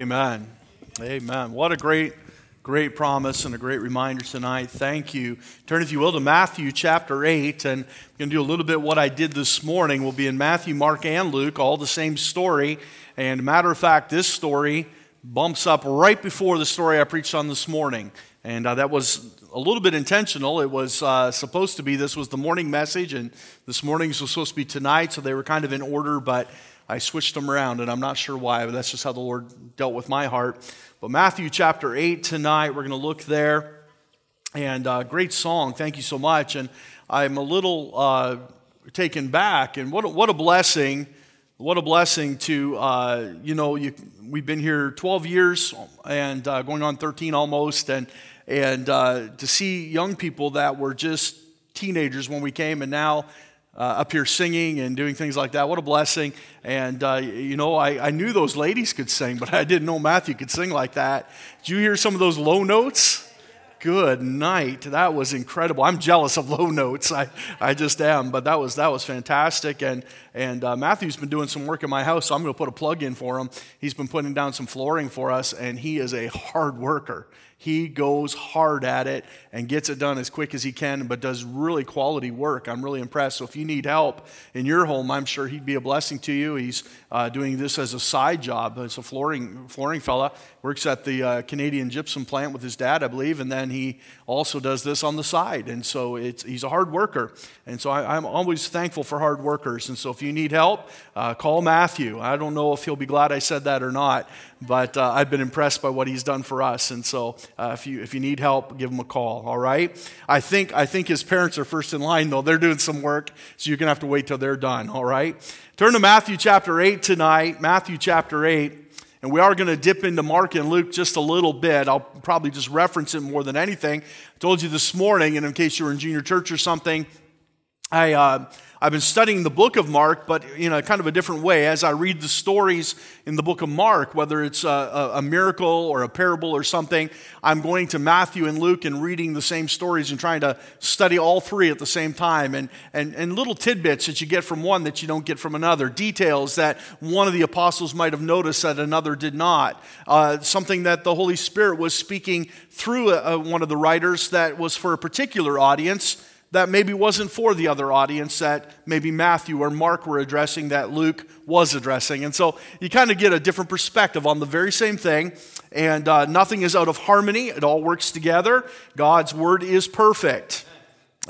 Amen. Amen. What a great promise and a great reminder tonight. Thank you. Turn, if you will, to Matthew chapter 8, and I'm going to do a little bit what I did this morning. We'll be in Matthew, Mark, and Luke, all the same story. And matter of fact, this story bumps up right before the story I preached on this morning. And that was a little bit intentional. It was supposed to be, this was the morning message, and this morning's was supposed to be tonight, so they were kind of in order, but I switched them around, and I'm not sure why, but that's just how the Lord dealt with my heart. But Matthew chapter 8 tonight, we're going to look there, and great song, thank you so much, and I'm a little taken back, and what a blessing to, we've been here 12 years, and going on 13 almost, and to see young people that were just teenagers when we came, and now up here singing and doing things like that. What a blessing. And, I knew those ladies could sing, but I didn't know Matthew could sing like that. Did you hear some of those low notes? Good night. That was incredible. I'm jealous of low notes. I just am. But that was fantastic. And Matthew's been doing some work in my house, so I'm going to put a plug in for him. He's been putting down some flooring for us, and he is a hard worker. He goes hard at it and gets it done as quick as he can, but does really quality work. I'm really impressed. So if you need help in your home, I'm sure he'd be a blessing to you. He's doing this as a side job. It's a flooring fella. Works at the Canadian gypsum plant with his dad, I believe, and then he also does this on the side. And so he's a hard worker. And so I'm always thankful for hard workers. And so if you need help, call Matthew. I don't know if he'll be glad I said that or not, but I've been impressed by what he's done for us. And so if you need help, give them a call, all right? I think his parents are first in line, though. They're doing some work, so you're going to have to wait till they're done, all right? Turn to Matthew chapter 8 tonight, Matthew chapter 8, and we are going to dip into Mark and Luke just a little bit. I'll probably just reference it more than anything. I told you this morning, and in case you were in junior church or something, I've been studying the book of Mark, but in a kind of a different way. As I read the stories in the book of Mark, whether it's a miracle or a parable or something, I'm going to Matthew and Luke and reading the same stories and trying to study all three at the same time. And little tidbits that you get from one that you don't get from another. Details that one of the apostles might have noticed that another did not. Something that the Holy Spirit was speaking through one of the writers that was for a particular audience that maybe wasn't for the other audience that maybe Matthew or Mark were addressing, that Luke was addressing. And so you kind of get a different perspective on the very same thing, and nothing is out of harmony. It all works together. God's word is perfect.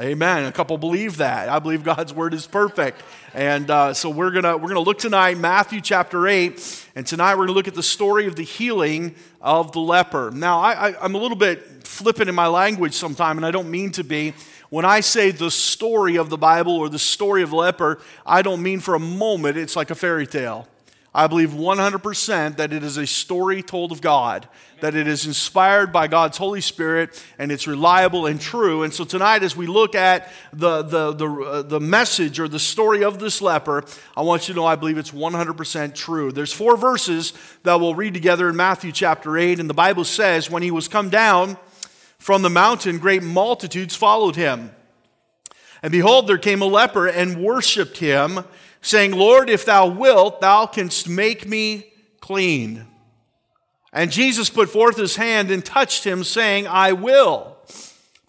Amen. A couple believe that. I believe God's word is perfect. And so we're gonna look tonight, Matthew chapter 8, and tonight we're going to look at the story of the healing of the leper. Now, I'm a little bit flippant in my language sometimes, and I don't mean to be. When I say the story of the Bible or the story of the leper, I don't mean for a moment it's like a fairy tale. I believe 100% that it is a story told of God, that it is inspired by God's Holy Spirit, and it's reliable and true. And so tonight, as we look at the message or the story of this leper, I want you to know I believe it's 100% true. There's 4 verses that we'll read together in Matthew chapter 8, and the Bible says, when he was come down from the mountain, great multitudes followed him. And behold, there came a leper and worshipped him, saying, Lord, if thou wilt, thou canst make me clean. And Jesus put forth his hand and touched him, saying, I will,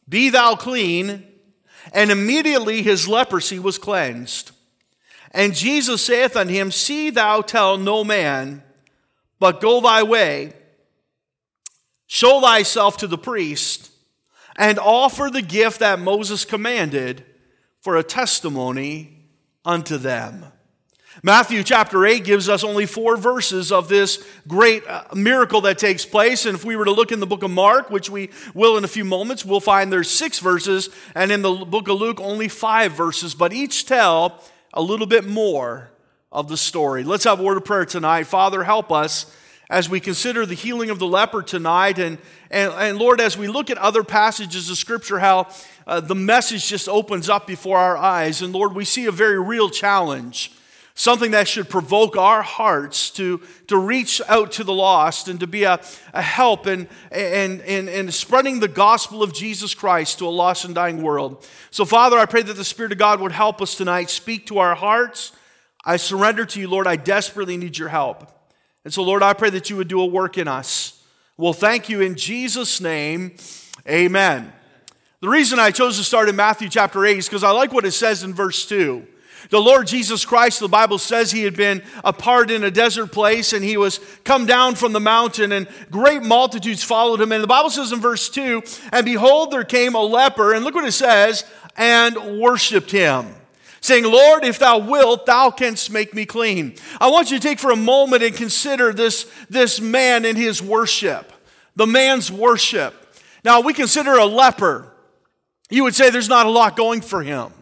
be thou clean. And immediately his leprosy was cleansed. And Jesus saith unto him, see thou tell no man, but go thy way, show thyself to the priest, and offer the gift that Moses commanded for a testimony unto them. Matthew chapter 8 gives us only 4 verses of this great miracle that takes place. And if we were to look in the book of Mark, which we will in a few moments, we'll find there's 6 verses. And in the book of Luke, only 5 verses. But each tell a little bit more of the story. Let's have a word of prayer tonight. Father, help us as we consider the healing of the leper tonight, and Lord, as we look at other passages of Scripture, how the message just opens up before our eyes. And Lord, we see a very real challenge, something that should provoke our hearts to reach out to the lost and to be a help in spreading the gospel of Jesus Christ to a lost and dying world. So Father, I pray that the Spirit of God would help us tonight, speak to our hearts. I surrender to you, Lord. I desperately need your help. And so, Lord, I pray that you would do a work in us. We'll thank you in Jesus' name. Amen. The reason I chose to start in Matthew chapter 8 is because I like what it says in verse 2. The Lord Jesus Christ, the Bible says he had been apart in a desert place and he was come down from the mountain and great multitudes followed him. And the Bible says in verse 2, and behold, there came a leper, and look what it says, and worshiped him, saying, Lord, if thou wilt, thou canst make me clean. I want you to take for a moment and consider this man and his worship, the man's worship. Now, we consider a leper. You would say there's not a lot going for him.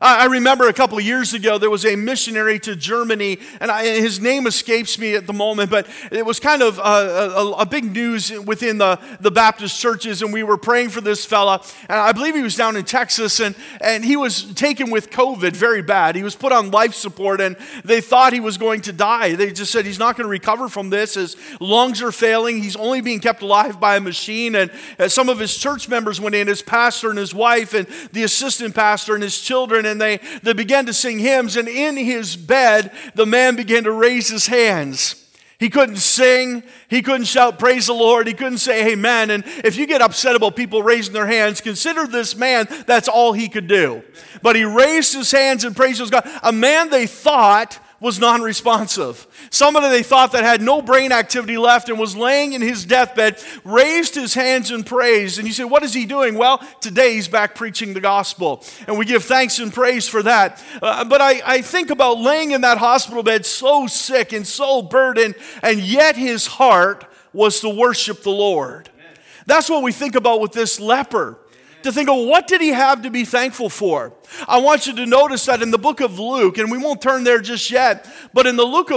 I remember a couple of years ago, there was a missionary to Germany, and his name escapes me at the moment, but it was kind of a big news within the Baptist churches, and we were praying for this fella, and I believe he was down in Texas, and he was taken with COVID very bad. He was put on life support, and they thought he was going to die. They just said, he's not going to recover from this. His lungs are failing. He's only being kept alive by a machine, and some of his church members went in, his pastor and his wife, and the assistant pastor and his children, and they began to sing hymns, and in his bed, the man began to raise his hands. He couldn't sing. He couldn't shout, praise the Lord. He couldn't say amen. And if you get upset about people raising their hands, consider this man, that's all he could do. But he raised his hands and praised his God. A man they thought was non-responsive. Somebody they thought that had no brain activity left and was laying in his deathbed, raised his hands in praise. And you say, what is he doing? Well, today he's back preaching the gospel. And we give thanks and praise for that. But I think about laying in that hospital bed so sick and so burdened, and yet his heart was to worship the Lord. Amen. That's what we think about with this leper. To think of what did he have to be thankful for? I want you to notice that in the book of Luke, and we won't turn there just yet, but in the book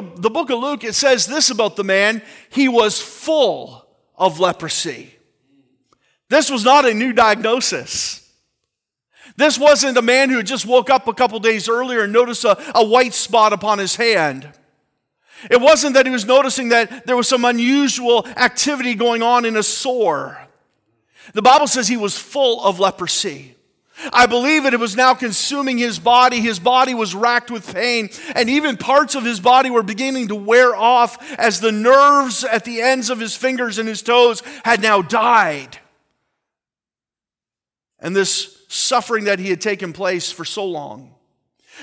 of Luke, it says this about the man, he was full of leprosy. This was not a new diagnosis. This wasn't a man who had just woke up a couple days earlier and noticed a white spot upon his hand. It wasn't that he was noticing that there was some unusual activity going on in a sore. The Bible says he was full of leprosy. I believe it was now consuming his body. His body was racked with pain, and even parts of his body were beginning to wear off as the nerves at the ends of his fingers and his toes had now died. And this suffering that he had taken place for so long.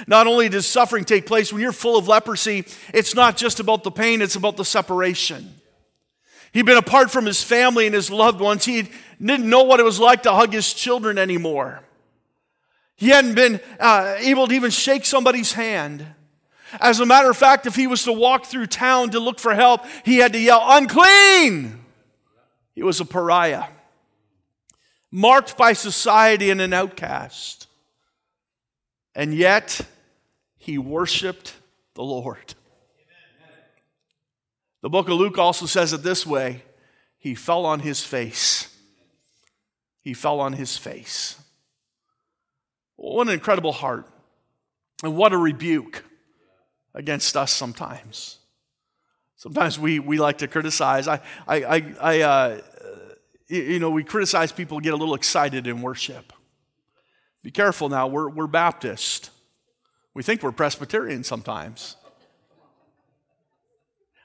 Not only does suffering take place, when you're full of leprosy, it's not just about the pain, it's about the separation. He'd been apart from his family and his loved ones. He didn't know what it was like to hug his children anymore. He hadn't been able to even shake somebody's hand. As a matter of fact, if he was to walk through town to look for help, he had to yell, unclean! He was a pariah, marked by society and an outcast. And yet, he worshiped the Lord. The book of Luke also says it this way, he fell on his face. He fell on his face. What an incredible heart. And what a rebuke against us sometimes. Sometimes we like to criticize. We criticize people, get a little excited in worship. Be careful now, we're Baptist. We think we're Presbyterian sometimes.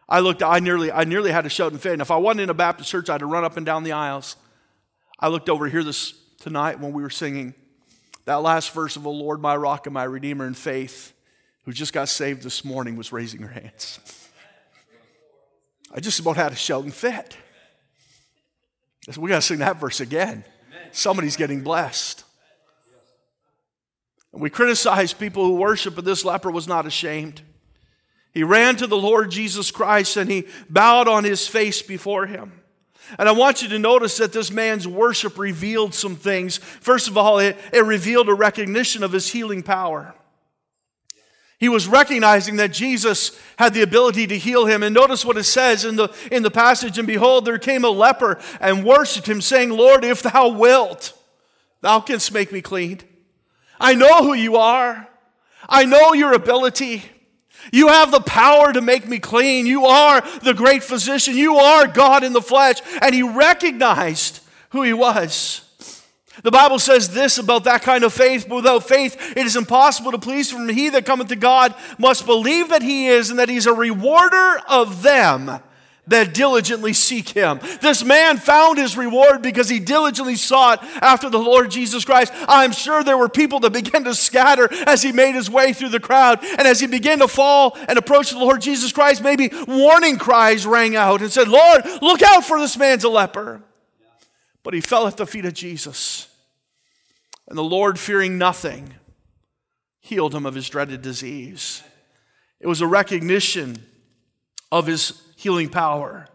I nearly had to shout and faint. If I wasn't in a Baptist church, I'd have run up and down the aisles. I looked over here this tonight when we were singing that last verse of, O Lord, my rock and my redeemer, in Faith, who just got saved this morning, was raising her hands. I just about had a shout and fit. We got to sing that verse again. Somebody's getting blessed. And we criticize people who worship, but this leper was not ashamed. He ran to the Lord Jesus Christ and he bowed on his face before him. And I want you to notice that this man's worship revealed some things. First of all, it revealed a recognition of his healing power. He was recognizing that Jesus had the ability to heal him. And notice what it says in the passage, and behold, there came a leper and worshipped him, saying, Lord, if thou wilt, thou canst make me clean. I know who you are. I know your ability. You have the power to make me clean. You are the great physician. You are God in the flesh. And he recognized who he was. The Bible says this about that kind of faith: without faith it is impossible to please him. He that cometh to God must believe that he is, and that he is a rewarder of them that diligently seek him. This man found his reward because he diligently sought after the Lord Jesus Christ. I'm sure there were people that began to scatter as he made his way through the crowd. And as he began to fall and approach the Lord Jesus Christ, maybe warning cries rang out and said, "Lord, look out, for this man's a leper." But he fell at the feet of Jesus. And the Lord, fearing nothing, healed him of his dreaded disease. It was a recognition of his healing power.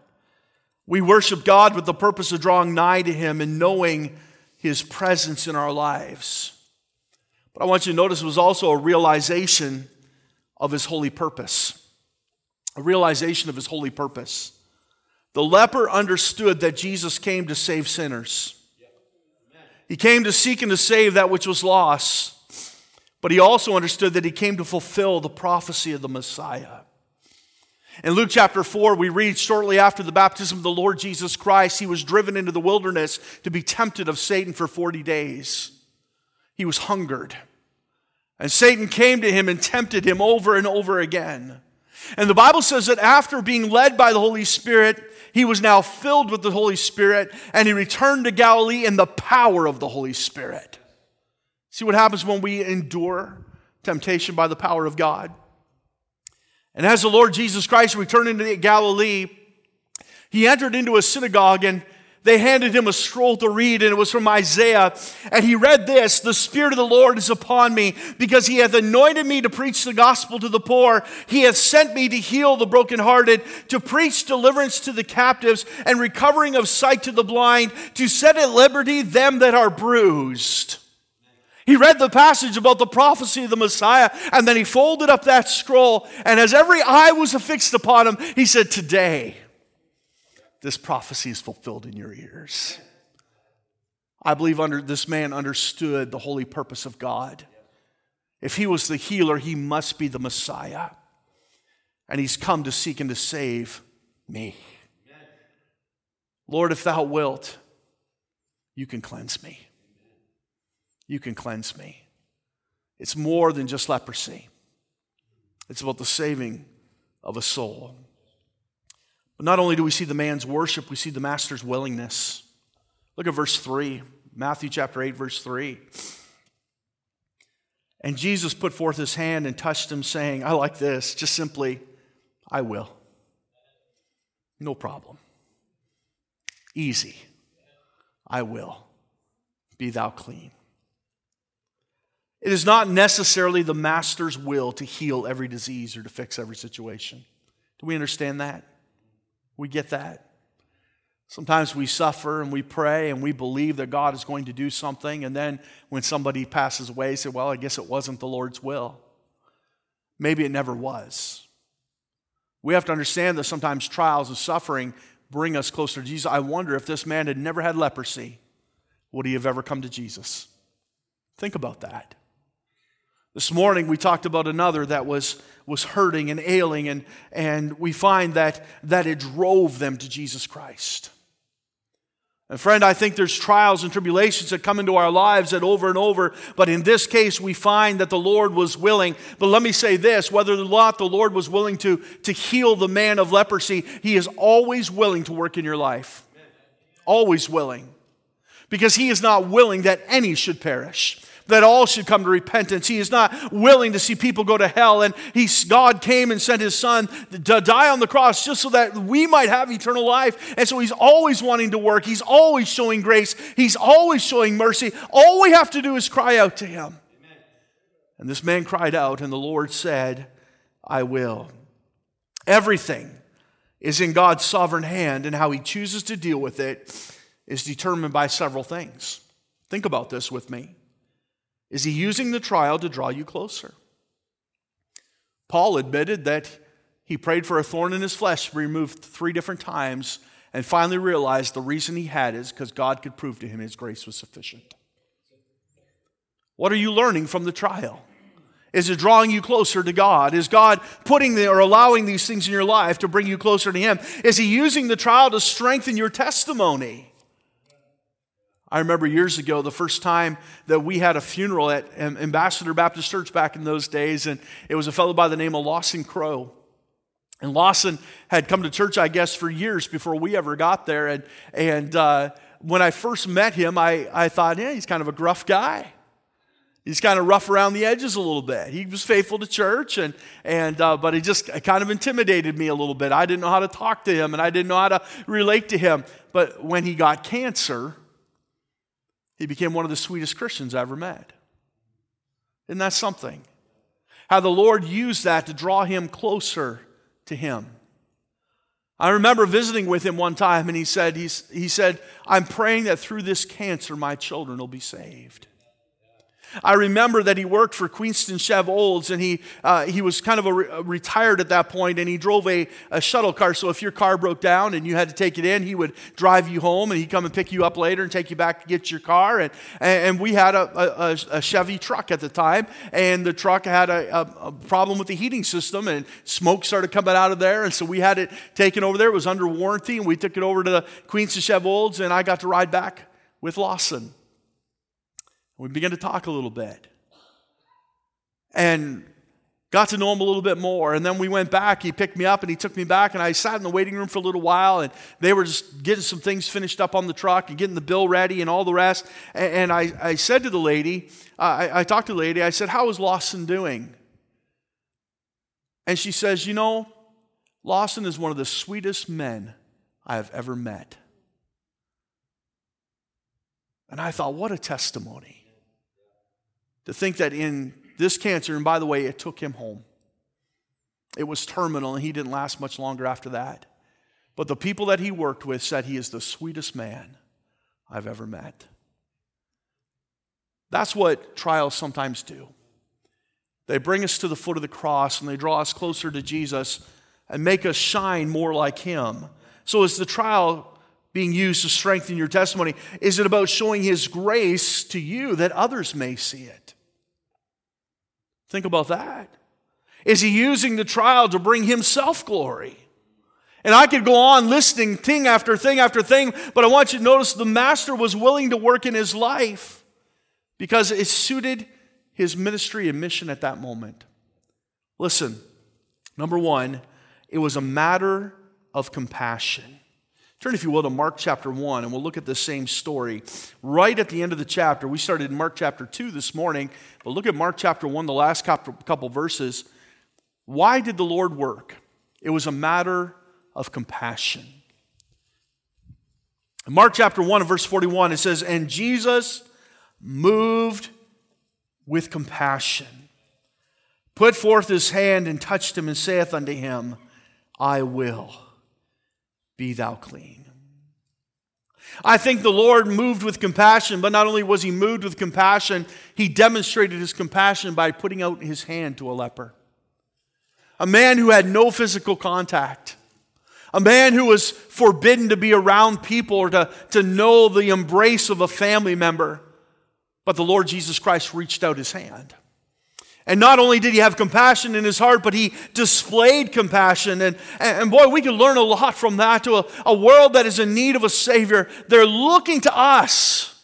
We worship God with the purpose of drawing nigh to him and knowing his presence in our lives. But I want you to notice it was also a realization of his holy purpose. A realization of his holy purpose. The leper understood that Jesus came to save sinners. He came to seek and to save that which was lost. But he also understood that he came to fulfill the prophecy of the Messiah. In Luke chapter 4, we read, shortly after the baptism of the Lord Jesus Christ, he was driven into the wilderness to be tempted of Satan for 40 days. He was hungered. And Satan came to him and tempted him over and over again. And the Bible says that after being led by the Holy Spirit, he was now filled with the Holy Spirit, and he returned to Galilee in the power of the Holy Spirit. See what happens when we endure temptation by the power of God? And as the Lord Jesus Christ returned into Galilee, he entered into a synagogue, and they handed him a scroll to read, and it was from Isaiah. And he read this: "The Spirit of the Lord is upon me, because he hath anointed me to preach the gospel to the poor. He hath sent me to heal the brokenhearted, to preach deliverance to the captives, and recovering of sight to the blind, to set at liberty them that are bruised." He read the passage about the prophecy of the Messiah, and then he folded up that scroll, and as every eye was affixed upon him, he said, "Today, this prophecy is fulfilled in your ears." I believe this man understood the holy purpose of God. If he was the healer, he must be the Messiah. And he's come to seek and to save me. Lord, if thou wilt, you can cleanse me. You can cleanse me. It's more than just leprosy. It's about the saving of a soul. But not only do we see the man's worship, we see the master's willingness. Look at verse 3, Matthew chapter 8, verse 3. "And Jesus put forth his hand and touched him, saying," I like this, just simply, "I will." No problem. Easy. "I will. Be thou clean." It is not necessarily the master's will to heal every disease or to fix every situation. Do we understand that? We get that. Sometimes we suffer and we pray and we believe that God is going to do something, and then when somebody passes away, say, "Well, I guess it wasn't the Lord's will." Maybe it never was. We have to understand that sometimes trials and suffering bring us closer to Jesus. I wonder if this man had never had leprosy, would he have ever come to Jesus? Think about that. This morning we talked about another that was hurting and ailing, and we find that it drove them to Jesus Christ. And friend, I think there's trials and tribulations that come into our lives that over and over, but in this case we find that the Lord was willing. But let me say this, whether or not the Lord was willing to heal the man of leprosy, he is always willing to work in your life. Always willing. Because he is not willing that any should perish, that all should come to repentance. He is not willing to see people go to hell. And God came and sent his son to die on the cross just so that we might have eternal life. And so he's always wanting to work. He's always showing grace. He's always showing mercy. All we have to do is cry out to him. Amen. And this man cried out, and the Lord said, "I will." Everything is in God's sovereign hand, and how he chooses to deal with it is determined by several things. Think about this with me. Is he using the trial to draw you closer? Paul admitted that he prayed for a thorn in his flesh, removed 3 different times, and finally realized the reason he had is because God could prove to him his grace was sufficient. What are you learning from the trial? Is it drawing you closer to God? Is God putting or allowing these things in your life to bring you closer to him? Is he using the trial to strengthen your testimony? I remember years ago, the first time that we had a funeral at Ambassador Baptist Church back in those days, and it was a fellow by the name of Lawson Crow. And Lawson had come to church, I guess, for years before we ever got there. And when I first met him, I thought, yeah, he's kind of a gruff guy. He's kind of rough around the edges a little bit. He was faithful to church, but he just kind of intimidated me a little bit. I didn't know how to talk to him, and I didn't know how to relate to him. But when he got cancer, he became one of the sweetest Christians I ever met. Isn't that something? How the Lord used that to draw him closer to him. I remember visiting with him one time, and he said, I'm praying that through this cancer, my children will be saved. I remember that he worked for Queenston Chev Olds, and he was kind of retired at that point, and he drove a shuttle car. So if your car broke down and you had to take it in, he would drive you home, and he'd come and pick you up later and take you back to get your car. And we had a Chevy truck at the time, and the truck had a problem with the heating system, and smoke started coming out of there, and so we had it taken over there. It was under warranty, and we took it over to the Queenston Chev Olds, and I got to ride back with Lawson. We began to talk a little bit and got to know him a little bit more. And then we went back. He picked me up and he took me back. And I sat in the waiting room for a little while. And they were just getting some things finished up on the truck and getting the bill ready and all the rest. And I said to the lady, I talked to the lady. I said, how is Lawson doing? And she says, you know, Lawson is one of the sweetest men I have ever met. And I thought, what a testimony. To think that in this cancer, and by the way, it took him home. It was terminal, and he didn't last much longer after that. But the people that he worked with said he is the sweetest man I've ever met. That's what trials sometimes do. They bring us to the foot of the cross, and they draw us closer to Jesus and make us shine more like him. So as the trial being used to strengthen your testimony, is it about showing his grace to you that others may see it? Think about that. Is he using the trial to bring himself glory? And I could go on listing thing after thing after thing, but I want you to notice the master was willing to work in his life because it suited his ministry and mission at that moment. Listen, number one, it was a matter of compassion. Turn, if you will, to Mark chapter 1, and we'll look at the same story. Right at the end of the chapter, we started in Mark chapter 2 this morning, but look at Mark chapter 1, the last couple verses. Why did the Lord work? It was a matter of compassion. In Mark chapter 1 and verse 41, it says, and Jesus, moved with compassion, put forth his hand and touched him and saith unto him, I will. Be thou clean. I think the Lord moved with compassion, but not only was he moved with compassion, he demonstrated his compassion by putting out his hand to a leper. A man who had no physical contact. A man who was forbidden to be around people or to know the embrace of a family member. But the Lord Jesus Christ reached out his hand. And not only did he have compassion in his heart, but he displayed compassion. And boy, we can learn a lot from that to a world that is in need of a Savior. They're looking to us.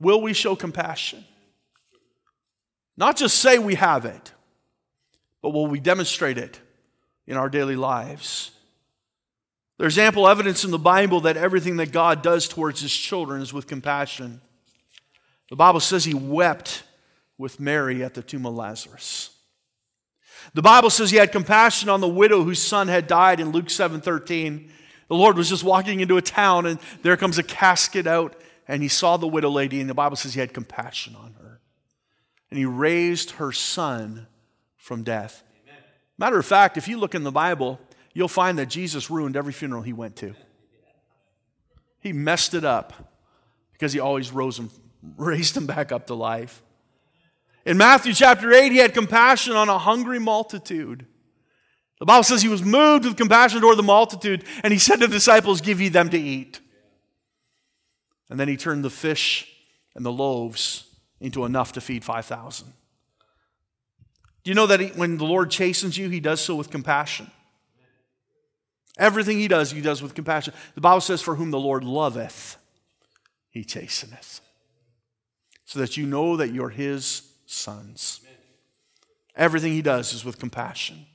Will we show compassion? Not just say we have it, but will we demonstrate it in our daily lives? There's ample evidence in the Bible that everything that God does towards his children is with compassion. The Bible says he wept with Mary at the tomb of Lazarus. The Bible says he had compassion on the widow whose son had died in Luke 7:13. The Lord was just walking into a town and there comes a casket out and he saw the widow lady and the Bible says he had compassion on her. And he raised her son from death. Amen. Matter of fact, if you look in the Bible, you'll find that Jesus ruined every funeral he went to. He messed it up because he always raised him back up to life. In Matthew chapter 8, he had compassion on a hungry multitude. The Bible says he was moved with compassion toward the multitude, and he said to the disciples, give ye them to eat. And then he turned the fish and the loaves into enough to feed 5,000. Do you know that when the Lord chastens you, he does so with compassion? Everything he does with compassion. The Bible says, for whom the Lord loveth, he chasteneth, so that you know that you're his sons. Amen. Everything he does is with compassion.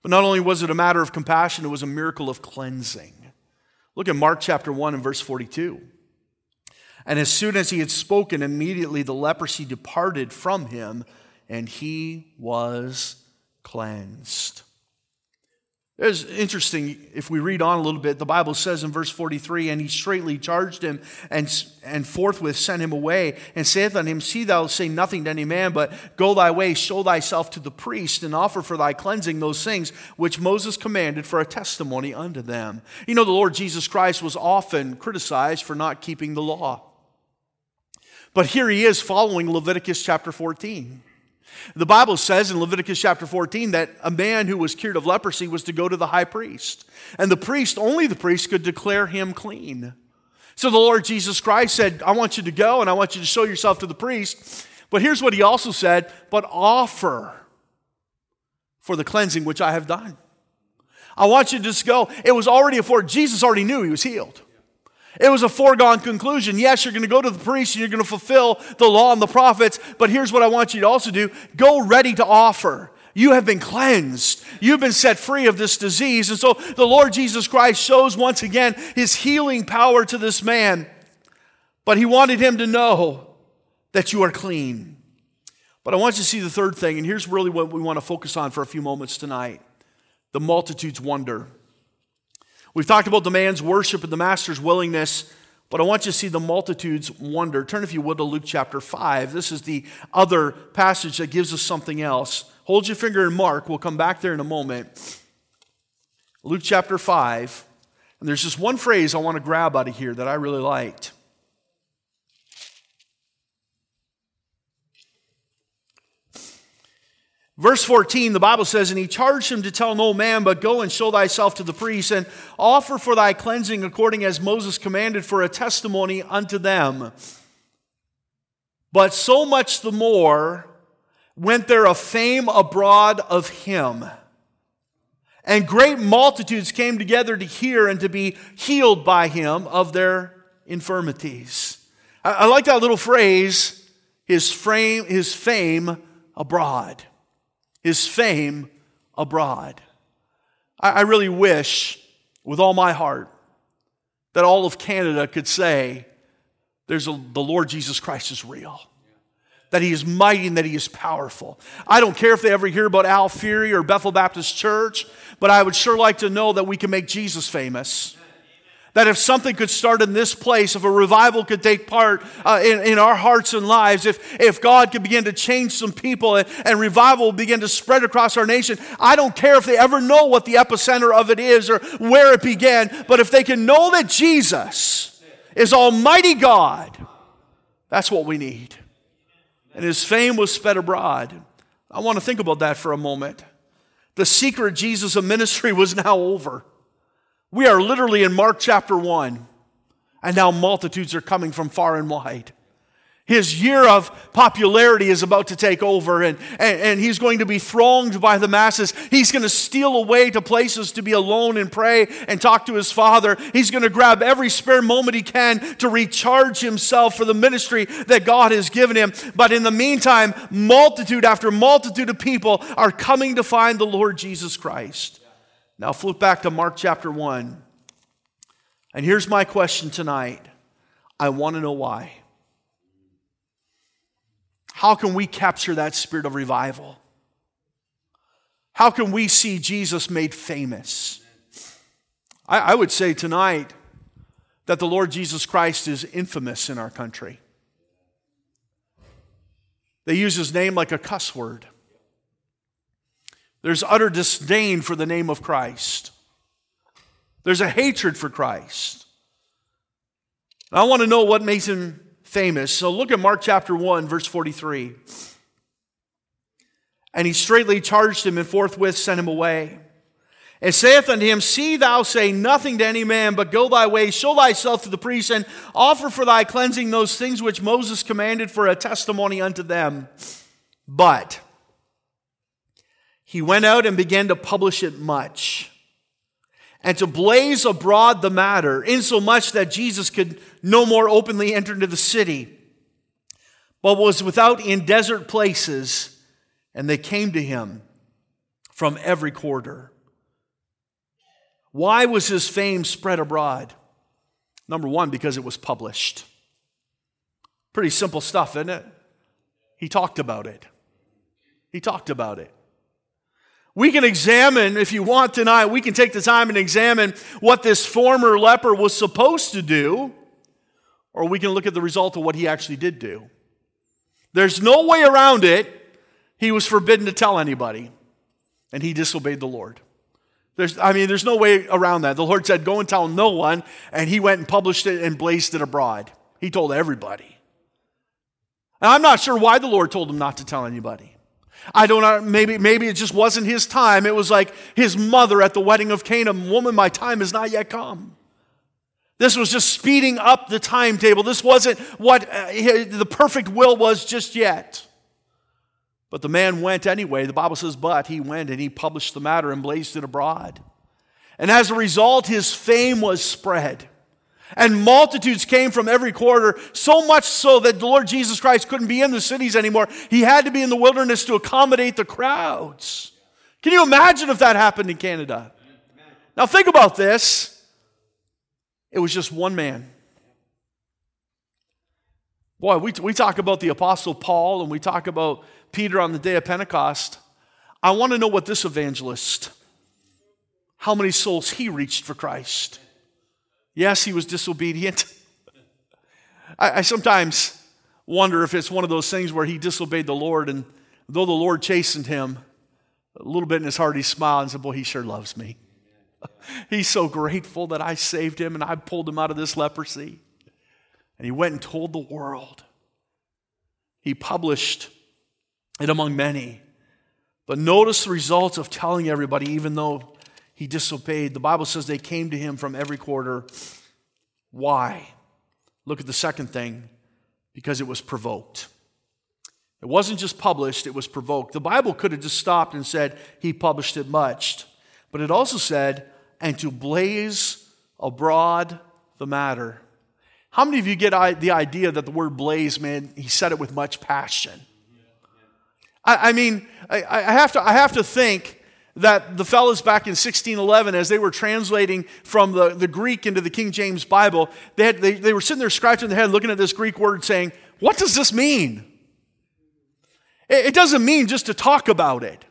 But not only was it a matter of compassion, it was a miracle of cleansing. Look at Mark chapter 1 and verse 42. And as soon as he had spoken, immediately the leprosy departed from him, and he was cleansed. It's interesting, if we read on a little bit, the Bible says in verse 43, and he straightly charged him and forthwith sent him away, and saith unto him, See thou say nothing to any man, but go thy way, show thyself to the priest, and offer for thy cleansing those things which Moses commanded for a testimony unto them. You know, the Lord Jesus Christ was often criticized for not keeping the law. But here he is following Leviticus chapter 14. The Bible says in Leviticus chapter 14 that a man who was cured of leprosy was to go to the high priest. And the priest, only the priest, could declare him clean. So the Lord Jesus Christ said, I want you to go and I want you to show yourself to the priest. But here's what he also said, but offer for the cleansing which I have done. I want you to just go. It was already Jesus already knew he was healed. It was a foregone conclusion. Yes, you're going to go to the priest and you're going to fulfill the law and the prophets, but here's what I want you to also do. Go ready to offer. You have been cleansed. You've been set free of this disease. And so the Lord Jesus Christ shows once again his healing power to this man, but he wanted him to know that you are clean. But I want you to see the third thing, and here's really what we want to focus on for a few moments tonight. The multitude's wonder. We've talked about the man's worship and the master's willingness, but I want you to see the multitude's wonder. Turn, if you will, to Luke chapter 5. This is the other passage that gives us something else. Hold your finger in Mark. We'll come back there in a moment. Luke chapter 5. And there's just one phrase I want to grab out of here that I really liked. Verse 14, the Bible says, And he charged him to tell no man, but go and show thyself to the priest, and offer for thy cleansing according as Moses commanded for a testimony unto them. But so much the more went there a fame abroad of him. And great multitudes came together to hear and to be healed by him of their infirmities. I like that little phrase, his fame abroad. His fame abroad. I really wish with all my heart that all of Canada could say, the Lord Jesus Christ is real. That he is mighty and that he is powerful. I don't care if they ever hear about Al Fury or Bethel Baptist Church, but I would sure like to know that we can make Jesus famous. That if something could start in this place, if a revival could take part in our hearts and lives, if God could begin to change some people and revival would begin to spread across our nation, I don't care if they ever know what the epicenter of it is or where it began, but if they can know that Jesus is Almighty God, that's what we need. And his fame was spread abroad. I want to think about that for a moment. The secret Jesus of ministry was now over. We are literally in Mark chapter 1, and now multitudes are coming from far and wide. His year of popularity is about to take over, and he's going to be thronged by the masses. He's going to steal away to places to be alone and pray and talk to his Father. He's going to grab every spare moment he can to recharge himself for the ministry that God has given him. But in the meantime, multitude after multitude of people are coming to find the Lord Jesus Christ. Now flip back to Mark chapter 1. And here's my question tonight. I want to know why. How can we capture that spirit of revival? How can we see Jesus made famous? I would say tonight that the Lord Jesus Christ is infamous in our country. They use his name like a cuss word. There's utter disdain for the name of Christ. There's a hatred for Christ. I want to know what makes him famous. So look at Mark chapter 1, verse 43. And he straightly charged him and forthwith sent him away. And saith unto him, See thou say nothing to any man, but go thy way, show thyself to the priest, and offer for thy cleansing those things which Moses commanded for a testimony unto them. But he went out and began to publish it much, and to blaze abroad the matter, insomuch that Jesus could no more openly enter into the city, but was without in desert places, and they came to him from every quarter. Why was his fame spread abroad? Number one, because it was published. Pretty simple stuff, isn't it? He talked about it. He talked about it. We can examine, if you want tonight, we can take the time and examine what this former leper was supposed to do, or we can look at the result of what he actually did do. There's no way around it. He was forbidden to tell anybody, and he disobeyed the Lord. There's no way around that. The Lord said, go and tell no one, and he went and published it and blazed it abroad. He told everybody. And I'm not sure why the Lord told him not to tell anybody. I don't know, maybe it just wasn't his time. It was like his mother at the wedding of Cana, woman, my time has not yet come. This was just speeding up the timetable. This wasn't what the perfect will was just yet. But the man went anyway. The Bible says, but he went and he published the matter and blazed it abroad. And as a result, his fame was spread. And multitudes came from every quarter, so much so that the Lord Jesus Christ couldn't be in the cities anymore. He had to be in the wilderness to accommodate the crowds. Can you imagine if that happened in Canada? Now think about this. It was just one man. Boy, we talk about the Apostle Paul and we talk about Peter on the day of Pentecost. I want to know what this evangelist, how many souls he reached for Christ. Yes, he was disobedient. I sometimes wonder if it's one of those things where he disobeyed the Lord, and though the Lord chastened him, a little bit in his heart he smiled and said, boy, he sure loves me. He's so grateful that I saved him and I pulled him out of this leprosy. And he went and told the world. He published it among many. But notice the results of telling everybody, even though he disobeyed. The Bible says they came to him from every quarter. Why? Look at the second thing. Because it was provoked. It wasn't just published, it was provoked. The Bible could have just stopped and said, he published it much. But it also said, and to blaze abroad the matter. How many of you get the idea that the word blaze, man, he said it with much passion? I have to think that the fellows back in 1611, as they were translating from the Greek into the King James Bible, they were sitting there scratching their head looking at this Greek word saying, what does this mean? It doesn't mean just to talk about it.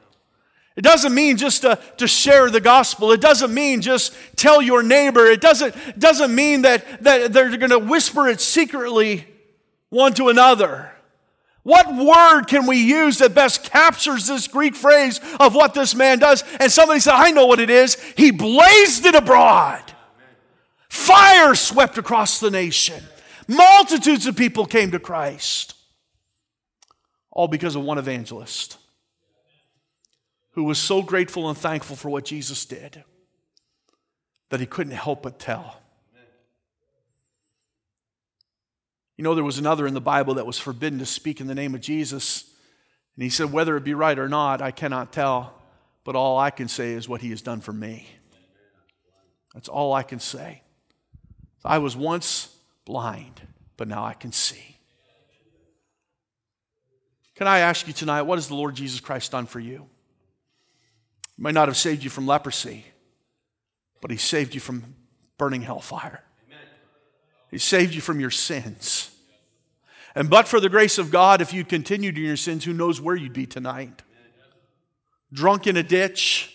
It doesn't mean just to share the gospel. It doesn't mean just tell your neighbor. It doesn't mean that they're going to whisper it secretly one to another. What word can we use that best captures this Greek phrase of what this man does? And somebody said, I know what it is. He blazed it abroad. Fire swept across the nation. Multitudes of people came to Christ. All because of one evangelist who was so grateful and thankful for what Jesus did that he couldn't help but tell. You know, there was another in the Bible that was forbidden to speak in the name of Jesus. And he said, whether it be right or not, I cannot tell. But all I can say is what he has done for me. That's all I can say. I was once blind, but now I can see. Can I ask you tonight, what has the Lord Jesus Christ done for you? He might not have saved you from leprosy, but he saved you from burning hellfire. He saved you from your sins. And but for the grace of God, if you'd continued in your sins, who knows where you'd be tonight? Drunk in a ditch,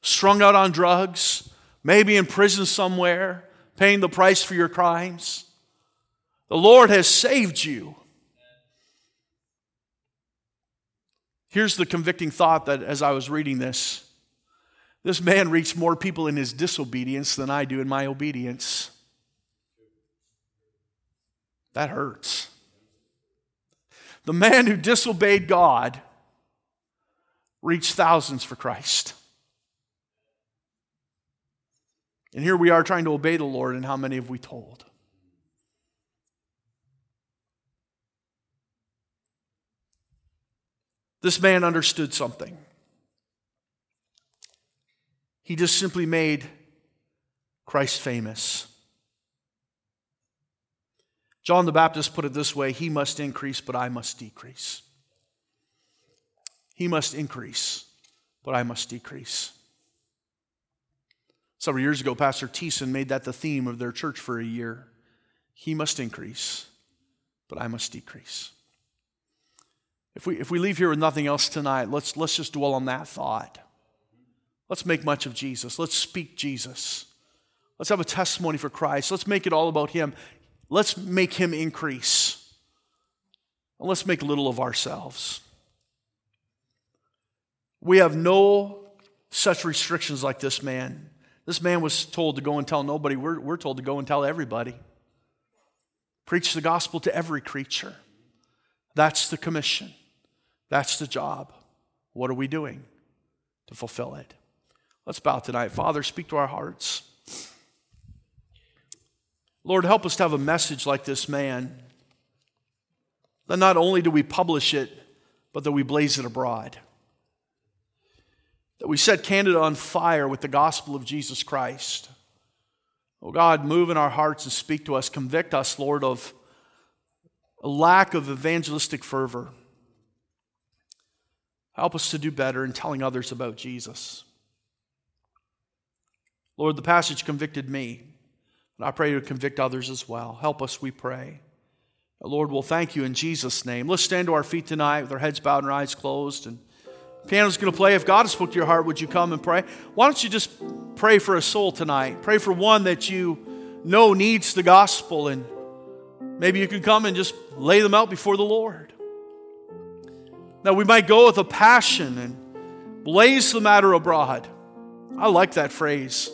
strung out on drugs, maybe in prison somewhere, paying the price for your crimes. The Lord has saved you. Here's the convicting thought that as I was reading this, this man reached more people in his disobedience than I do in my obedience. That hurts. The man who disobeyed God reached thousands for Christ. And here we are trying to obey the Lord, and how many have we told? This man understood something. He just simply made Christ famous. John the Baptist put it this way: he must increase, but I must decrease. He must increase, but I must decrease. Several years ago, Pastor Thiessen made that the theme of their church for a year. He must increase, but I must decrease. If we leave here with nothing else tonight, let's just dwell on that thought. Let's make much of Jesus. Let's speak Jesus. Let's have a testimony for Christ. Let's make it all about Him. Let's make Him increase. And let's make little of ourselves. We have no such restrictions like this man. This man was told to go and tell nobody. We're told to go and tell everybody. Preach the gospel to every creature. That's the commission. That's the job. What are we doing to fulfill it? Let's bow tonight. Father, speak to our hearts. Lord, help us to have a message like this man, that not only do we publish it, but that we blaze it abroad. That we set Canada on fire with the gospel of Jesus Christ. Oh God, move in our hearts and speak to us. Convict us, Lord, of a lack of evangelistic fervor. Help us to do better in telling others about Jesus. Lord, the passage convicted me, and I pray you to convict others as well. Help us, we pray. Lord, we'll thank you in Jesus' name. Let's stand to our feet tonight with our heads bowed and our eyes closed. And the piano's going to play. If God has spoke to your heart, would you come and pray? Why don't you just pray for a soul tonight? Pray for one that you know needs the gospel, and maybe you can come and just lay them out before the Lord. Now, we might go with a passion and blaze the matter abroad. I like that phrase.